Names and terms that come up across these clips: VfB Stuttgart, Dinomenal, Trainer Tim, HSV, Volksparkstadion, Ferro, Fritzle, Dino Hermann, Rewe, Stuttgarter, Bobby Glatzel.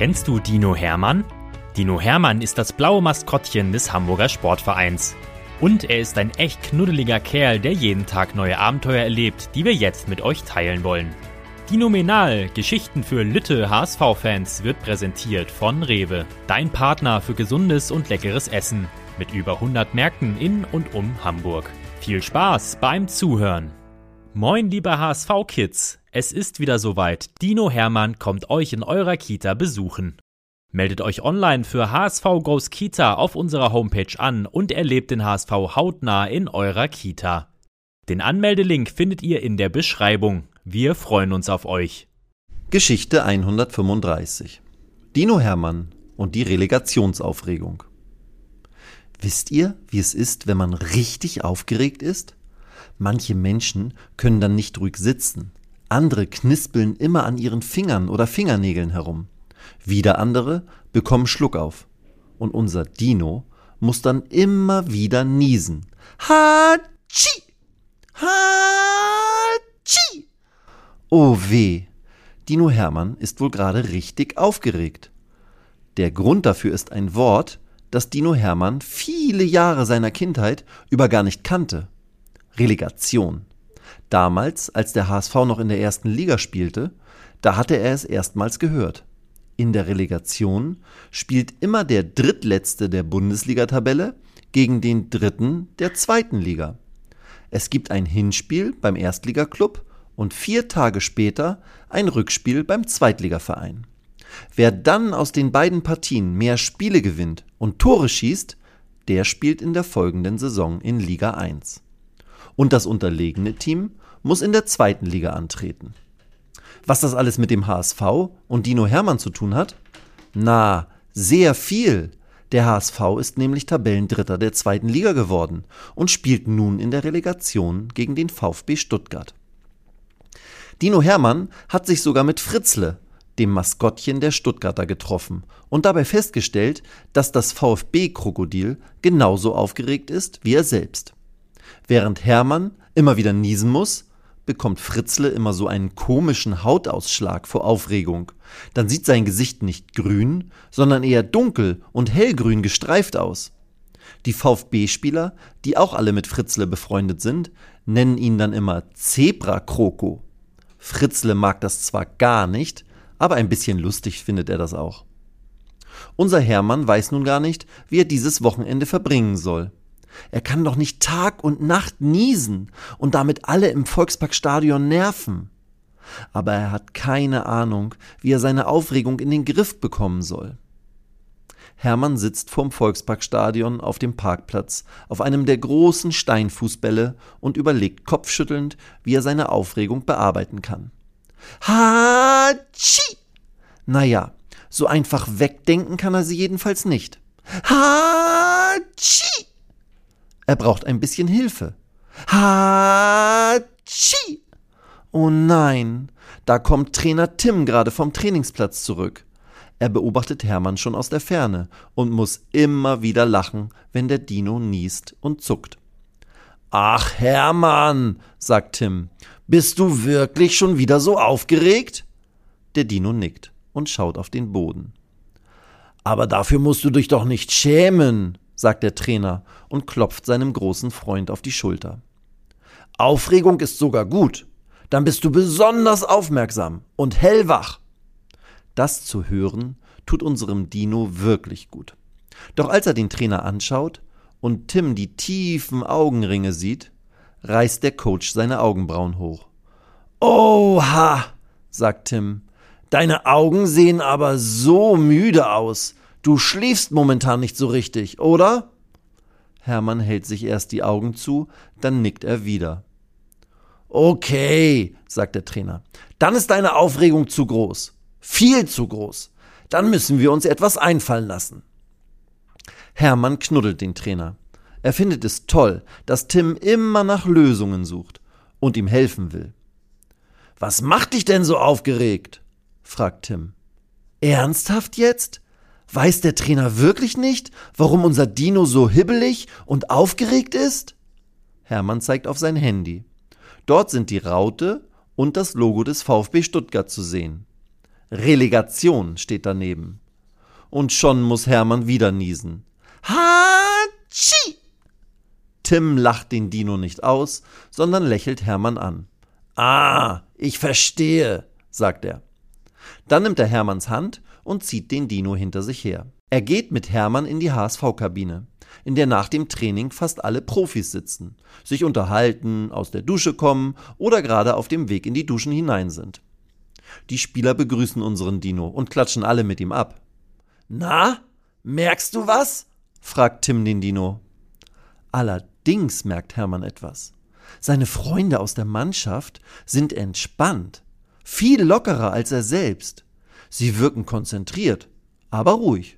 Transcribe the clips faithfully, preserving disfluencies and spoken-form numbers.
Kennst du Dino Hermann? Dino Hermann ist das blaue Maskottchen des Hamburger Sportvereins. Und er ist ein echt knuddeliger Kerl, der jeden Tag neue Abenteuer erlebt, die wir jetzt mit euch teilen wollen. Dinomenal, Geschichten für Lütte H S V-Fans, wird präsentiert von Rewe. Dein Partner für gesundes und leckeres Essen. Mit über hundert Märkten in und um Hamburg. Viel Spaß beim Zuhören. Moin liebe H S V-Kids, es ist wieder soweit. Dino Hermann kommt euch in eurer Kita besuchen. Meldet euch online für H S V Goes Kita auf unserer Homepage an und erlebt den H S V hautnah in eurer Kita. Den Anmeldelink findet ihr in der Beschreibung. Wir freuen uns auf euch. Geschichte hundertfünfunddreißig. Dino Hermann und die Relegationsaufregung. Wisst ihr, wie es ist, wenn man richtig aufgeregt ist? Manche Menschen können dann nicht ruhig sitzen. Andere knispeln immer an ihren Fingern oder Fingernägeln herum. Wieder andere bekommen Schluckauf. Und unser Dino muss dann immer wieder niesen. Ha-tschi! Ha-tschi! Oh weh! Dino Hermann ist wohl gerade richtig aufgeregt. Der Grund dafür ist ein Wort, das Dino Hermann viele Jahre seiner Kindheit über gar nicht kannte. Relegation. Damals, als der H S V noch in der ersten Liga spielte, da hatte er es erstmals gehört. In der Relegation spielt immer der Drittletzte der Bundesliga-Tabelle gegen den Dritten der zweiten Liga. Es gibt ein Hinspiel beim Erstligaklub und vier Tage später ein Rückspiel beim Zweitligaverein. Wer dann aus den beiden Partien mehr Spiele gewinnt und Tore schießt, der spielt in der folgenden Saison in Liga eins. Und das unterlegene Team muss in der zweiten Liga antreten. Was das alles mit dem H S V und Dino Hermann zu tun hat? Na, sehr viel. Der H S V ist nämlich Tabellendritter der zweiten Liga geworden und spielt nun in der Relegation gegen den VfB Stuttgart. Dino Hermann hat sich sogar mit Fritzle, dem Maskottchen der Stuttgarter, getroffen und dabei festgestellt, dass das VfB-Krokodil genauso aufgeregt ist wie er selbst. Während Hermann immer wieder niesen muss, bekommt Fritzle immer so einen komischen Hautausschlag vor Aufregung. Dann sieht sein Gesicht nicht grün, sondern eher dunkel und hellgrün gestreift aus. Die VfB-Spieler, die auch alle mit Fritzle befreundet sind, nennen ihn dann immer Zebra-Kroko. Fritzle mag das zwar gar nicht, aber ein bisschen lustig findet er das auch. Unser Hermann weiß nun gar nicht, wie er dieses Wochenende verbringen soll. Er kann doch nicht Tag und Nacht niesen und damit alle im Volksparkstadion nerven. Aber er hat keine Ahnung, wie er seine Aufregung in den Griff bekommen soll. Hermann sitzt vorm Volksparkstadion auf dem Parkplatz auf einem der großen Steinfußbälle und überlegt kopfschüttelnd, wie er seine Aufregung bearbeiten kann. Ha-tschi! Naja, so einfach wegdenken kann er sie jedenfalls nicht. Ha-tschi! Er braucht ein bisschen Hilfe. Ha-tschi! Oh nein, da kommt Trainer Tim gerade vom Trainingsplatz zurück. Er beobachtet Hermann schon aus der Ferne und muss immer wieder lachen, wenn der Dino niest und zuckt. Ach Hermann, sagt Tim, bist du wirklich schon wieder so aufgeregt? Der Dino nickt und schaut auf den Boden. Aber dafür musst du dich doch nicht schämen, sagt der Trainer und klopft seinem großen Freund auf die Schulter. Aufregung ist sogar gut. Dann bist du besonders aufmerksam und hellwach. Das zu hören, tut unserem Dino wirklich gut. Doch als er den Trainer anschaut und Tim die tiefen Augenringe sieht, reißt der Coach seine Augenbrauen hoch. Oha, sagt Tim, deine Augen sehen aber so müde aus. Du schläfst momentan nicht so richtig, oder? Hermann hält sich erst die Augen zu, dann nickt er wieder. Okay, sagt der Trainer, dann ist deine Aufregung zu groß. Viel zu groß. Dann müssen wir uns etwas einfallen lassen. Hermann knuddelt den Trainer. Er findet es toll, dass Tim immer nach Lösungen sucht und ihm helfen will. Was macht dich denn so aufgeregt? Fragt Tim. Ernsthaft jetzt? Weiß der Trainer wirklich nicht, warum unser Dino so hibbelig und aufgeregt ist? Hermann zeigt auf sein Handy. Dort sind die Raute und das Logo des VfB Stuttgart zu sehen. Relegation steht daneben. Und schon muss Hermann wieder niesen. Hatschi! Tim lacht den Dino nicht aus, sondern lächelt Hermann an. Ah, ich verstehe, sagt er. Dann nimmt er Hermanns Hand und zieht den Dino hinter sich her. Er geht mit Hermann in die H S V-Kabine, in der nach dem Training fast alle Profis sitzen, sich unterhalten, aus der Dusche kommen oder gerade auf dem Weg in die Duschen hinein sind. Die Spieler begrüßen unseren Dino und klatschen alle mit ihm ab. Na, merkst du was? Fragt Tim den Dino. Allerdings merkt Hermann etwas. Seine Freunde aus der Mannschaft sind entspannt, viel lockerer als er selbst. Sie wirken konzentriert, aber ruhig.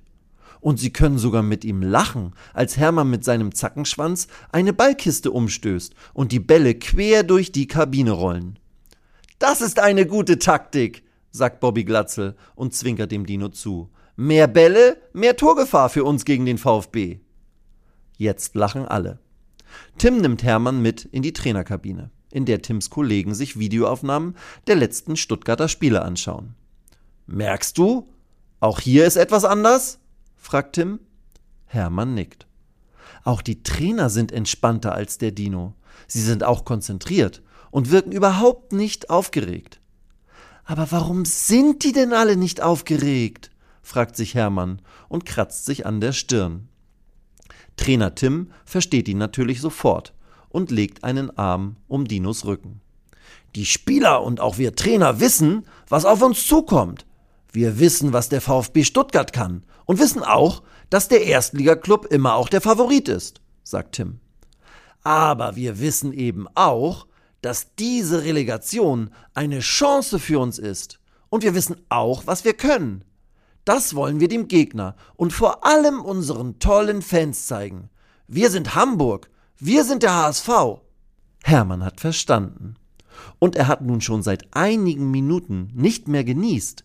Und sie können sogar mit ihm lachen, als Hermann mit seinem Zackenschwanz eine Ballkiste umstößt und die Bälle quer durch die Kabine rollen. Das ist eine gute Taktik, sagt Bobby Glatzel und zwinkert dem Dino zu. Mehr Bälle, mehr Torgefahr für uns gegen den VfB. Jetzt lachen alle. Tim nimmt Hermann mit in die Trainerkabine, in der Tims Kollegen sich Videoaufnahmen der letzten Stuttgarter Spiele anschauen. Merkst du, auch hier ist etwas anders? Fragt Tim. Hermann nickt. Auch die Trainer sind entspannter als der Dino. Sie sind auch konzentriert und wirken überhaupt nicht aufgeregt. Aber warum sind die denn alle nicht aufgeregt? Fragt sich Hermann und kratzt sich an der Stirn. Trainer Tim versteht ihn natürlich sofort und legt einen Arm um Dinos Rücken. Die Spieler und auch wir Trainer wissen, was auf uns zukommt. Wir wissen, was der VfB Stuttgart kann und wissen auch, dass der Erstligaklub immer auch der Favorit ist, sagt Tim. Aber wir wissen eben auch, dass diese Relegation eine Chance für uns ist und wir wissen auch, was wir können. Das wollen wir dem Gegner und vor allem unseren tollen Fans zeigen. Wir sind Hamburg, wir sind der H S V. Hermann hat verstanden. Und er hat nun schon seit einigen Minuten nicht mehr genießt.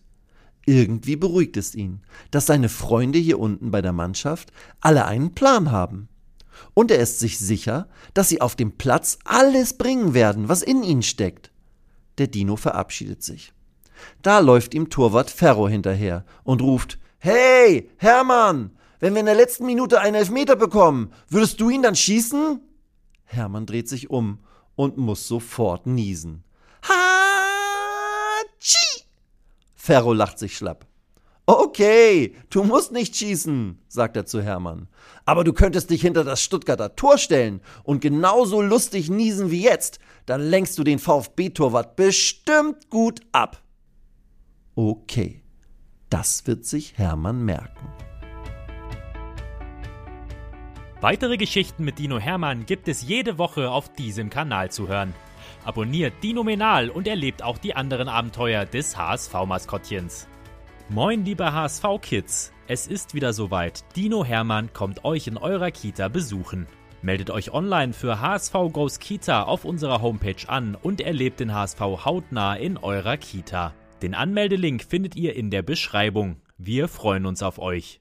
Irgendwie beruhigt es ihn, dass seine Freunde hier unten bei der Mannschaft alle einen Plan haben. Und er ist sich sicher, dass sie auf dem Platz alles bringen werden, was in ihnen steckt. Der Dino verabschiedet sich. Da läuft ihm Torwart Ferro hinterher und ruft, »Hey, Hermann, wenn wir in der letzten Minute einen Elfmeter bekommen, würdest du ihn dann schießen?« Hermann dreht sich um und muss sofort niesen. »Ha-tschi!« Ferro lacht sich schlapp. »Okay, du musst nicht schießen«, sagt er zu Hermann, »aber du könntest dich hinter das Stuttgarter Tor stellen und genauso lustig niesen wie jetzt, dann lenkst du den VfB-Torwart bestimmt gut ab.« Okay, das wird sich Hermann merken. Weitere Geschichten mit Dino Hermann gibt es jede Woche auf diesem Kanal zu hören. Abonniert Dinomenal und erlebt auch die anderen Abenteuer des H S V-Maskottchens. Moin liebe H S V-Kids, es ist wieder soweit. Dino Hermann kommt euch in eurer Kita besuchen. Meldet euch online für H S V Goes Kita auf unserer Homepage an und erlebt den H S V hautnah in eurer Kita. Den Anmeldelink findet ihr in der Beschreibung. Wir freuen uns auf euch.